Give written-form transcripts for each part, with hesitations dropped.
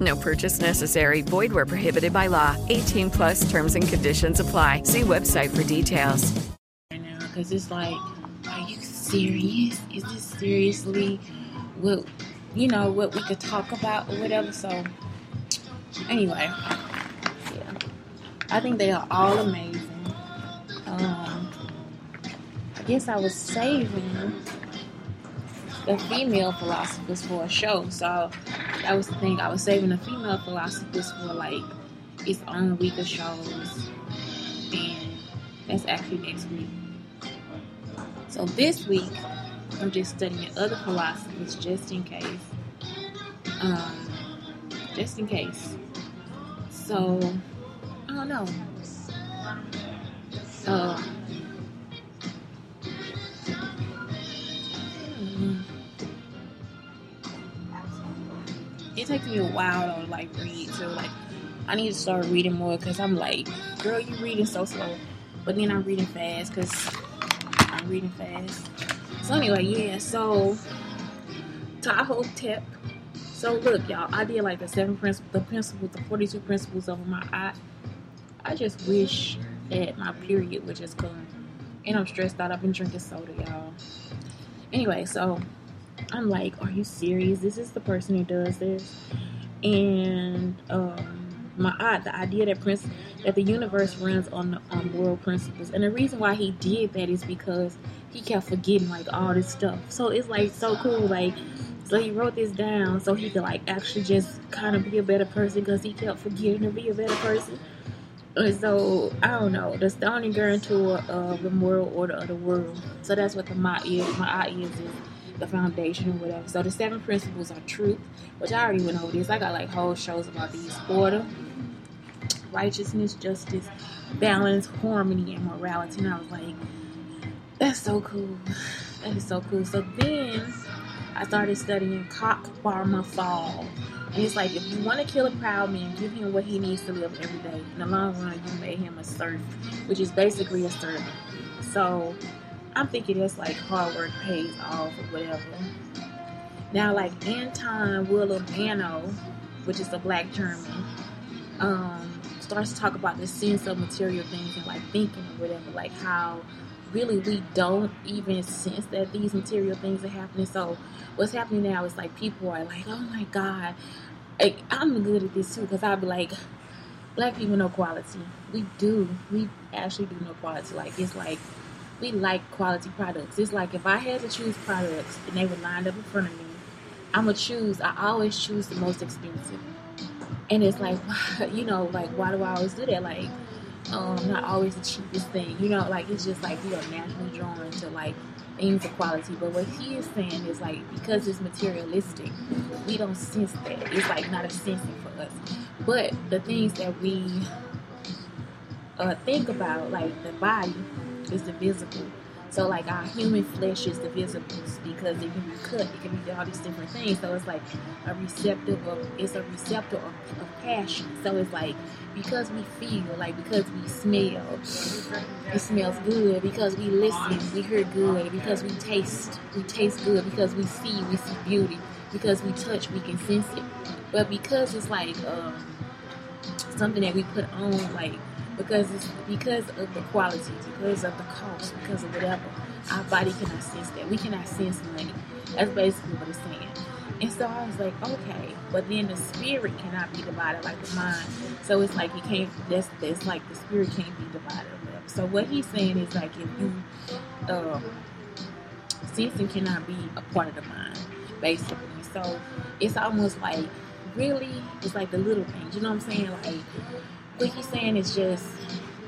No purchase necessary. Void where prohibited by law. 18+ terms and conditions apply. See website for details. Right now, because it's like, are you serious? Is this seriously what we could talk about or whatever? So, anyway, yeah. I think they are all amazing. I guess I was saving the female philosophers for a show, so that was the thing. I was saving the female philosophers for like its own week of shows, and that's actually next week. So this week, I'm just studying other philosophers just in case. So I don't know. It takes me a while to like read, so like I need to start reading more, because I'm like, girl, you reading so slow, but then I'm reading fast so anyway, yeah. So Tahoe Tip. So look, y'all, I did like the 7 principles, the 42 principles over my eye. I just wish that my period would just come, and I'm stressed out. I've been drinking soda, y'all. Anyway, so I'm like, are you serious? This is the person who does this. And the idea that the universe runs on moral principles. And the reason why he did that is because he kept forgetting like all this stuff. So it's like so cool. Like, so he wrote this down so he could like actually just kind of be a better person, because he kept forgetting to be a better person. And so I don't know. That's the only guarantor of the moral order of the world. So that's what the ma'at is. The foundation or whatever. So the 7 principles are truth, which I already went over this. I got like whole shows about these: order, righteousness, justice, balance, harmony, and morality. And I was like, that's so cool. That is so cool. So then I started studying Cock Pharma Fall. And it's like, if you want to kill a proud man, give him what he needs to live every day. In the long run, you made him a serf, which is basically a servant. So I'm thinking that's like hard work pays off or whatever. Now, like Anton Willemano, which is a black German, starts to talk about the sense of material things and like thinking or whatever, like how really we don't even sense that these material things are happening. So what's happening now is like people are like, oh my God, like, I'm good at this too, because I'll be like, black people know quality. We actually do know quality. Like, it's like, we like quality products. It's like, if I had to choose products and they were lined up in front of me, I always choose the most expensive. And it's like, why do I always do that? Like, not always the cheapest thing. You know, like, it's just like we are naturally drawn to like things of quality. But what he is saying is like, because it's materialistic, we don't sense that. It's like not a sensing for us. But the things that we think about, like the body, is divisible. So like our human flesh is divisible, because it can be cut, it can be all these different things. So it's like a receptor of passion. So it's like, because we feel, like because we smell, it smells good, because we listen, we hear good, because we taste good, because we see beauty, because we touch, we can sense it. But because it's like something that we put on, like, because of the quality, because of the cost, because of whatever, our body cannot sense that. We cannot sense money. That's basically what it's saying. And so I was like, okay, but then the spirit cannot be divided like the mind. So it's like you can't. That's like the spirit can't be divided. So what he's saying is like, if you sense and cannot be a part of the mind, basically. So it's almost like, really, it's like the little things, you know what I'm saying? Like, what he's saying is just,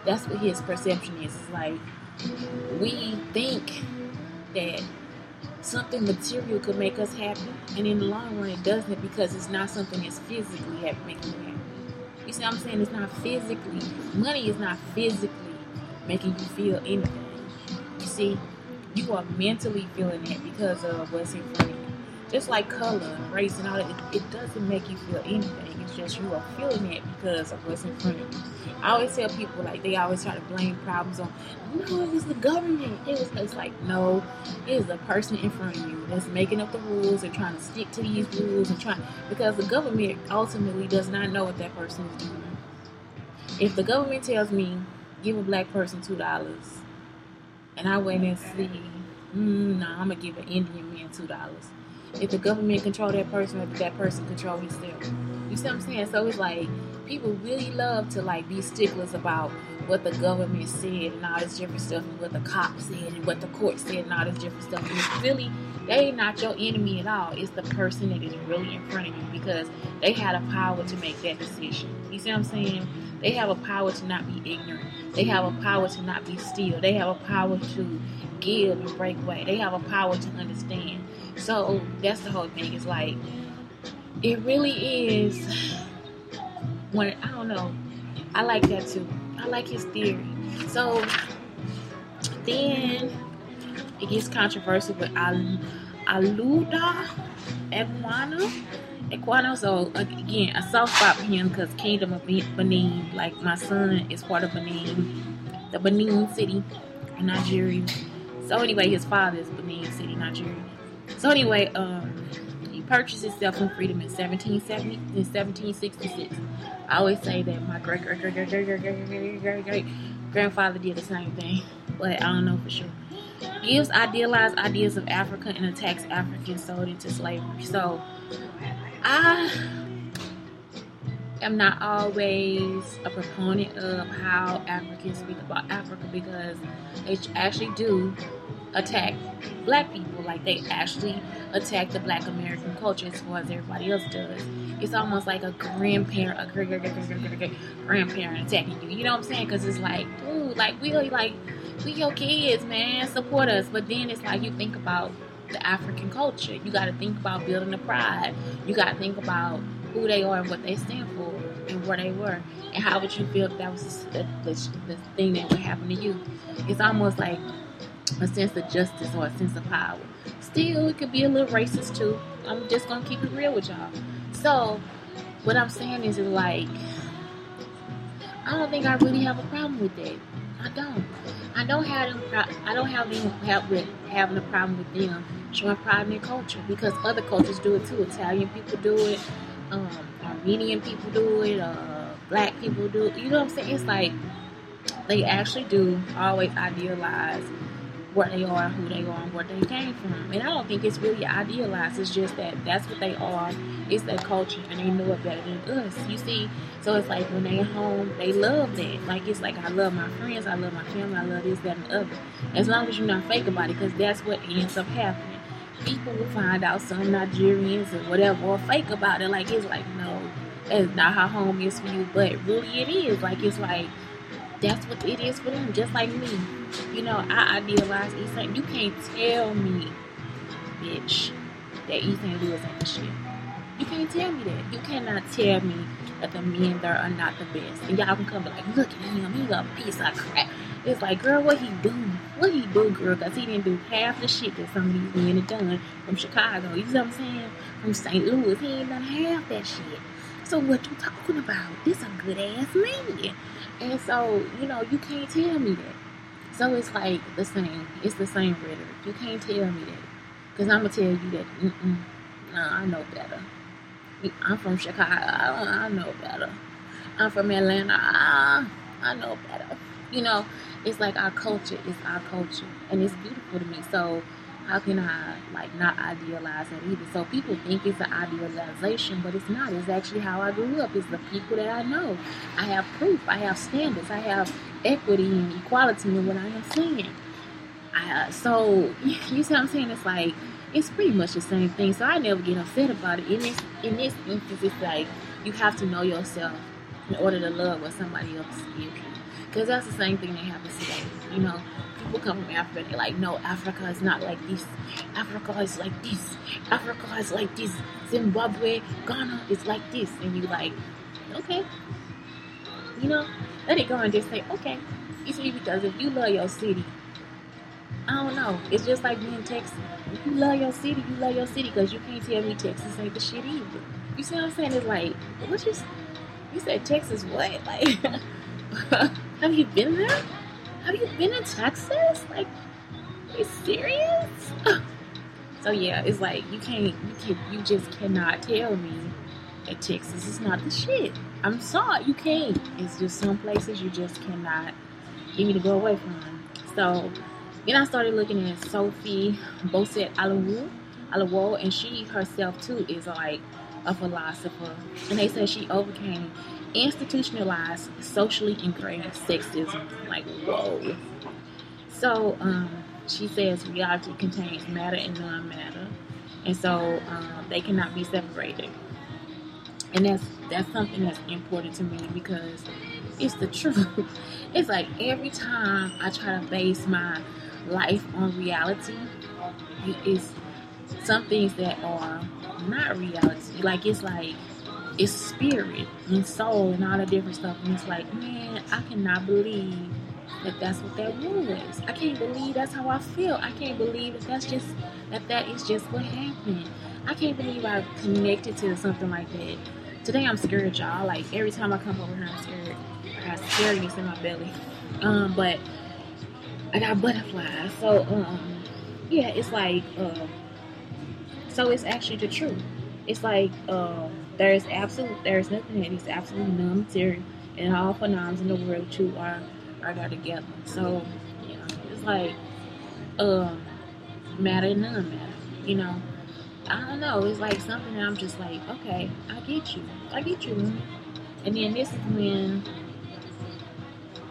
that's what his perception is. It's like, we think that something material could make us happy, and in the long run it doesn't, because it's not something that's physically making you happy. You see what I'm saying? It's not physically, money is not physically making you feel anything. You see, you are mentally feeling it because of what's in front of you. Just like color and race and all that, it doesn't make you feel anything. It's just you are feeling it because of what's in front of you. I always tell people, like, they always try to blame problems on, no, it was the government. It's like, no, it is the person in front of you that's making up the rules and trying to stick to these rules and trying, because the government ultimately does not know what that person is doing. If the government tells me, give a black person $2, and I wait and see, I'm going to give an Indian man $2. If the government control that person, or that person control himself. You see what I'm saying? So it's like, people really love to like be sticklers about what the government said and all this different stuff, and what the cops said and what the court said and all this different stuff. And it's really, they not your enemy at all. It's the person that is really in front of you, because they had a power to make that decision. You see what I'm saying? They have a power to not be ignorant. They have a power to not be still. They have a power to give and break away. They have a power to understand. So that's the whole thing. It's like, it really is, when, I don't know, I like that too. I like his theory. So then it gets controversial with Olaudah Equiano. So again, I soft spot for him because Kingdom of Benin, like my son is part of Benin, the Benin city in Nigeria. So anyway, his father is Benin City, Nigeria. So anyway, he purchased himself some freedom in 1770 and 1766. I always say that my great grandfather did the same thing, but I don't know for sure. Gives idealized ideas of Africa and attacks Africans sold into slavery. So I am not always a proponent of how Africans speak about Africa, because they actually do attack black people. Like, they actually attack the black American culture as far as everybody else does. It's almost like a grandparent attacking you. You know what I'm saying? Because it's like, dude, like, we your kids, man, support us. But then it's like, you think about the African culture. You got to think about building the pride. You got to think about who they are and what they stand for and where they were. And how would you feel if that was the thing that would happen to you? It's almost like a sense of justice or a sense of power. Still, it could be a little racist too. I'm just gonna keep it real with y'all. So what I'm saying is, like, I don't think I really have a problem with that. I don't have a problem with them showing pride in their culture, because other cultures do it too. Italian people do it, Armenian people do it, black people do it. You know what I'm saying? It's like, they actually do always idealize what they are, who they are, and where they came from. And I don't think it's really idealized. It's just that that's what they are. It's their culture, and they know it better than us. You see? So it's like, when they're home, they love that. Like, it's like, I love my friends, I love my family, I love this, that, and the other. As long as you're not fake about it, because that's what ends up happening. People will find out some Nigerians or whatever are fake about it. Like, it's like, no, that's not how home is for you. But really, it is. Like, it's like, that's what it is for them, just like me. You know, I idealize East St. You can't tell me, bitch, that East St. Louis ain't shit. You can't tell me that. You cannot tell me that the men there are not the best. And y'all can come be like, look at him, he's a piece of crap. It's like, girl, what he do? What he do, girl? Because he didn't do half the shit that some of these men have done from Chicago. You see what I'm saying? From St. Louis, he ain't done half that shit. So what you talking about? This a good-ass man. And so, you know, you can't tell me that. So it's like the same. It's the same rhetoric. You can't tell me that. Because I'm going to tell you that, I know better. I'm from Chicago. I know better. I'm from Atlanta. I know better. You know, it's like our culture is our culture. And it's beautiful to me. So how can I, like, not idealize that either? So people think it's an idealization, but it's not. It's actually how I grew up. It's the people that I know. I have proof. I have standards. I have equity and equality in what I am saying. So you see what I'm saying? It's like, it's pretty much the same thing. So I never get upset about it. In this instance, it's like you have to know yourself in order to love what somebody else you can. Because that's the same thing that happens today. You know, people come from Africa and they're like, no, Africa is not like this. Africa is like this. Africa is like this. Zimbabwe, Ghana is like this. And you like, okay. You know, let it go and just say, okay. You see, because if you love your city, I don't know. It's just like being Texan. If you love your city, you love your city, because you can't tell me Texas ain't the shit either. You see what I'm saying? It's like, what you said Texas what? Like, have you been there? Have you been in Texas? Like, are you serious? So yeah, it's like you just cannot tell me that Texas is not the shit. I'm sorry, you can't. It's just some places you just cannot get me to go away from them. So then I started looking at Sophie Boset Alawo, and she herself too is like a philosopher. And they said she overcame institutionalized, socially ingrained sexism. Like, whoa. So she says reality contains matter and non-matter. And so they cannot be separated. And that's something that's important to me, because it's the truth. It's like every time I try to base my life on reality, it's some things that are not reality. Like it's spirit and soul and all that different stuff, and it's like, man, I cannot believe that that's what that was. I can't believe that's how I feel. I can't believe that that is just what happened. I can't believe I connected to something like that. Today I'm scared, y'all. Like every time I come over here, I'm scared. I got scaredness in my belly, but I got butterflies. So yeah, it's like so it's actually the truth. It's like there is nothing that is absolutely non-material, and all phenoms in the world too are there together. So yeah, it's like matter and non-matter. You know, I don't know. It's like something that I'm just like, okay, I get you. And then this is when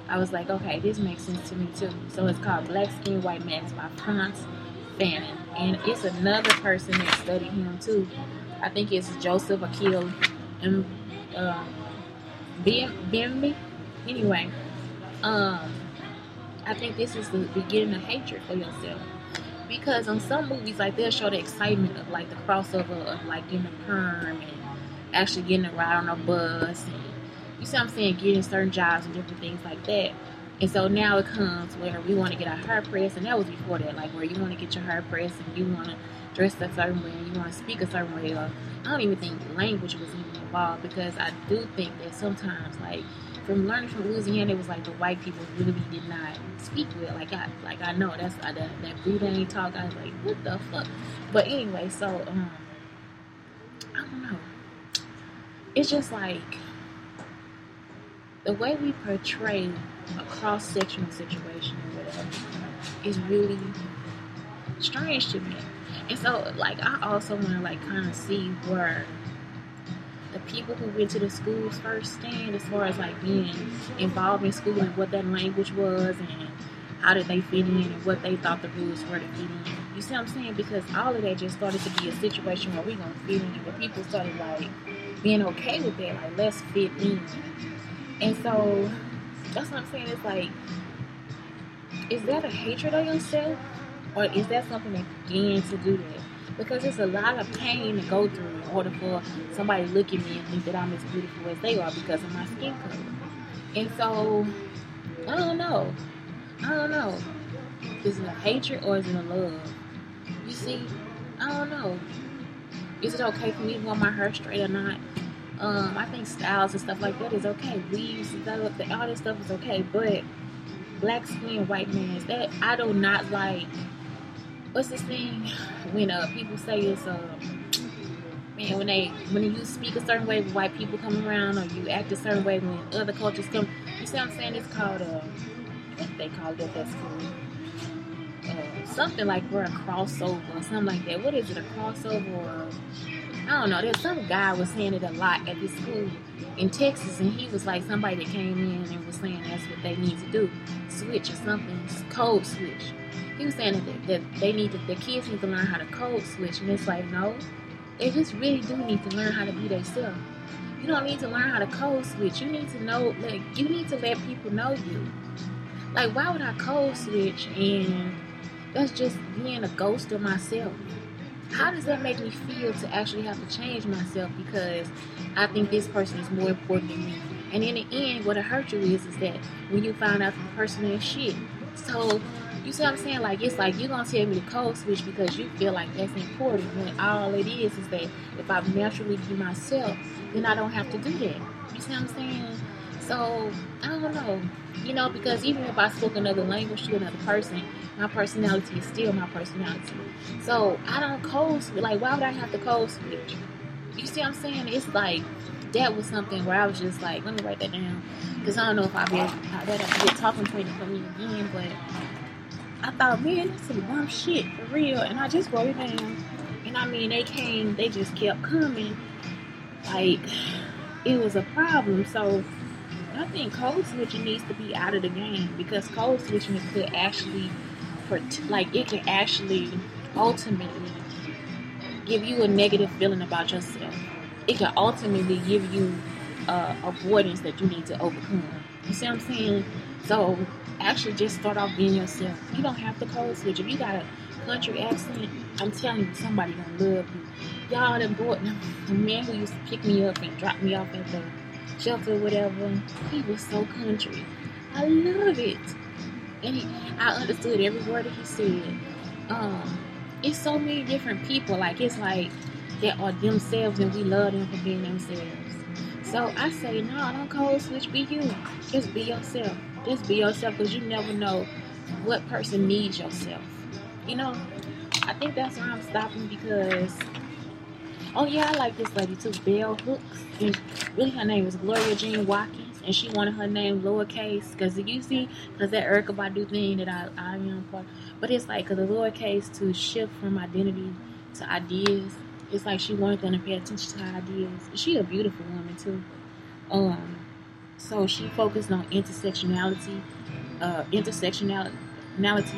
I was like, okay, this makes sense to me too. So it's called Black Skin, White Man's by France Fanning. And it's another person that studied him too. I think it's Joseph Akili and Bimbi. Anyway, I think this is the beginning of hatred for yourself. Because on some movies, like, they'll show the excitement of, like, the crossover of, like, getting a perm and actually getting a ride on a bus. And, you see what I'm saying? Getting certain jobs and different things like that. And so now it comes where we want to get our hair pressed. And that was before that, like, where you want to get your hair pressed and you want to dress a certain way and you want to speak a certain way. Or I don't even think language was even involved, because I do think that sometimes, like, from learning from Louisiana, it was like the white people really did not speak well. Like I know that's that Boudin talk. I was like, what the fuck? But anyway, so I don't know. It's just like the way we portray a cross-sectional situation or whatever is really strange to me. And so, like, I also want to, like, kind of see where the people who went to the schools first stand as far as, like, being involved in school and what that language was and how did they fit in and what they thought the rules were to fit in. You see what I'm saying? Because all of that just started to be a situation where we're going to fit in, where people started, like, being okay with that, like, let's fit in. And so, that's what I'm saying. It's like, is that a hatred of yourself? Or is that something that began to do that? Because it's a lot of pain to go through in order for somebody to look at me and think that I'm as beautiful as they are because of my skin color. And so, I don't know. Is it a hatred or is it a love? You see, I don't know. Is it okay for me to wear my hair straight or not? I think styles and stuff like that is okay. Weaves, all that stuff is okay. But Black Skin, White Man's, that I do not like. What's this thing when people say it's man, when you speak a certain way when white people come around, or you act a certain way when other cultures come. You see what I'm saying? It's called what they call it? That's cool. Something like we're a crossover or something like that. What is it? A crossover or I don't know, there's some guy was saying it a lot at this school in Texas, and he was like somebody that came in and was saying that's what they need to do, switch or something, code switch. He was saying that they need to, the kids need to learn how to code switch, and it's like, no, they just really do need to learn how to be themselves. You don't need to learn how to code switch. You need to know, like, you need to let people know you. Like, why would I code switch and that's just being a ghost of myself? How does that make me feel to actually have to change myself because I think this person is more important than me? And in the end, what it hurts you is that when you find out the person is shit. So, you see what I'm saying? Like, it's like you're going to tell me to code switch because you feel like that's important when all it is that if I naturally be myself, then I don't have to do that. You see what I'm saying? So, I don't know. You know, because even if I spoke another language to another person, my personality is still my personality. So, I don't code switch. Like, why would I have to code switch? You see what I'm saying? It's like, that was something where I was just like, let me write that down. Because I don't know if I'll be talking point for me again, but I thought, man, that's some dumb shit, for real. And I just wrote it down. And I mean, they just kept coming. Like, it was a problem. So, I think code switching needs to be out of the game. Because code switching could actually, it can actually ultimately give you a negative feeling about yourself. It can ultimately give you avoidance that you need to overcome. You see what I'm saying? So, actually just start off being yourself. You don't have to code switch. If you got a country accent, I'm telling you, somebody gonna love you. Y'all done brought the man who used to pick me up and drop me off at the shelter or whatever, he was so country. I love it. And I understood every word that he said. It's so many different people. Like, it's like they are themselves and we love them for being themselves. So I say, no, don't code switch, be you. Just be yourself. Just be yourself, because you never know what person needs yourself. You know, I think that's why I'm stopping, because, oh yeah, I like this lady too, Bell Hooks. And really her name is Gloria Jean Watkins, and she wanted her name lowercase, because you see, because that Erykah Badu thing that I am for. But it's like, because the lowercase to shift from identity to ideas, it's like she wanted them to pay attention to her ideas. She a beautiful woman too. So she focused on intersectionality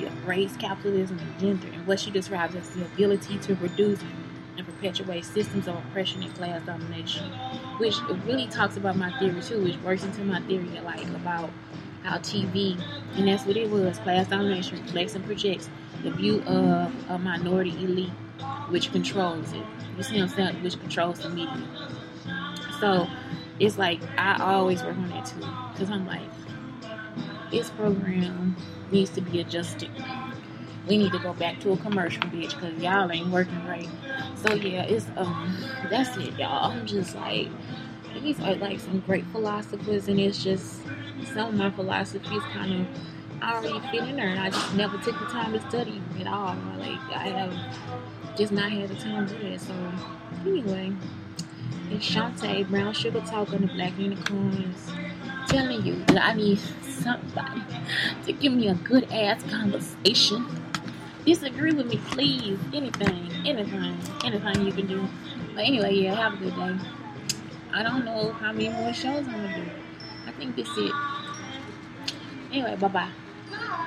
of race, capitalism, and gender, and what she describes as the ability to reduce and perpetuate systems of oppression and class domination, which really talks about my theory too, which works into my theory like about how TV, and that's what it was, class domination reflects and projects the view of a minority elite, which controls it. You see what I'm saying? Which controls the media. So, it's like, I always work on that too. Because I'm like, this program needs to be adjusted. We need to go back to a commercial, bitch, because y'all ain't working right. So, yeah, it's, that's it, y'all. I'm just like, these are like some great philosophers, and it's just, some of my philosophies kind of already fit in there, and I just never took the time to study at all. Like, I have just not had the time to do that. So, anyway. And Shantae, Brown Sugar Talk on the Black Unicorns, telling you that I need somebody to give me a good ass conversation. Disagree with me, please. Anything you can do. But anyway, yeah, have a good day. I don't know how many more shows I'm gonna do. I think that's it. Anyway, bye bye.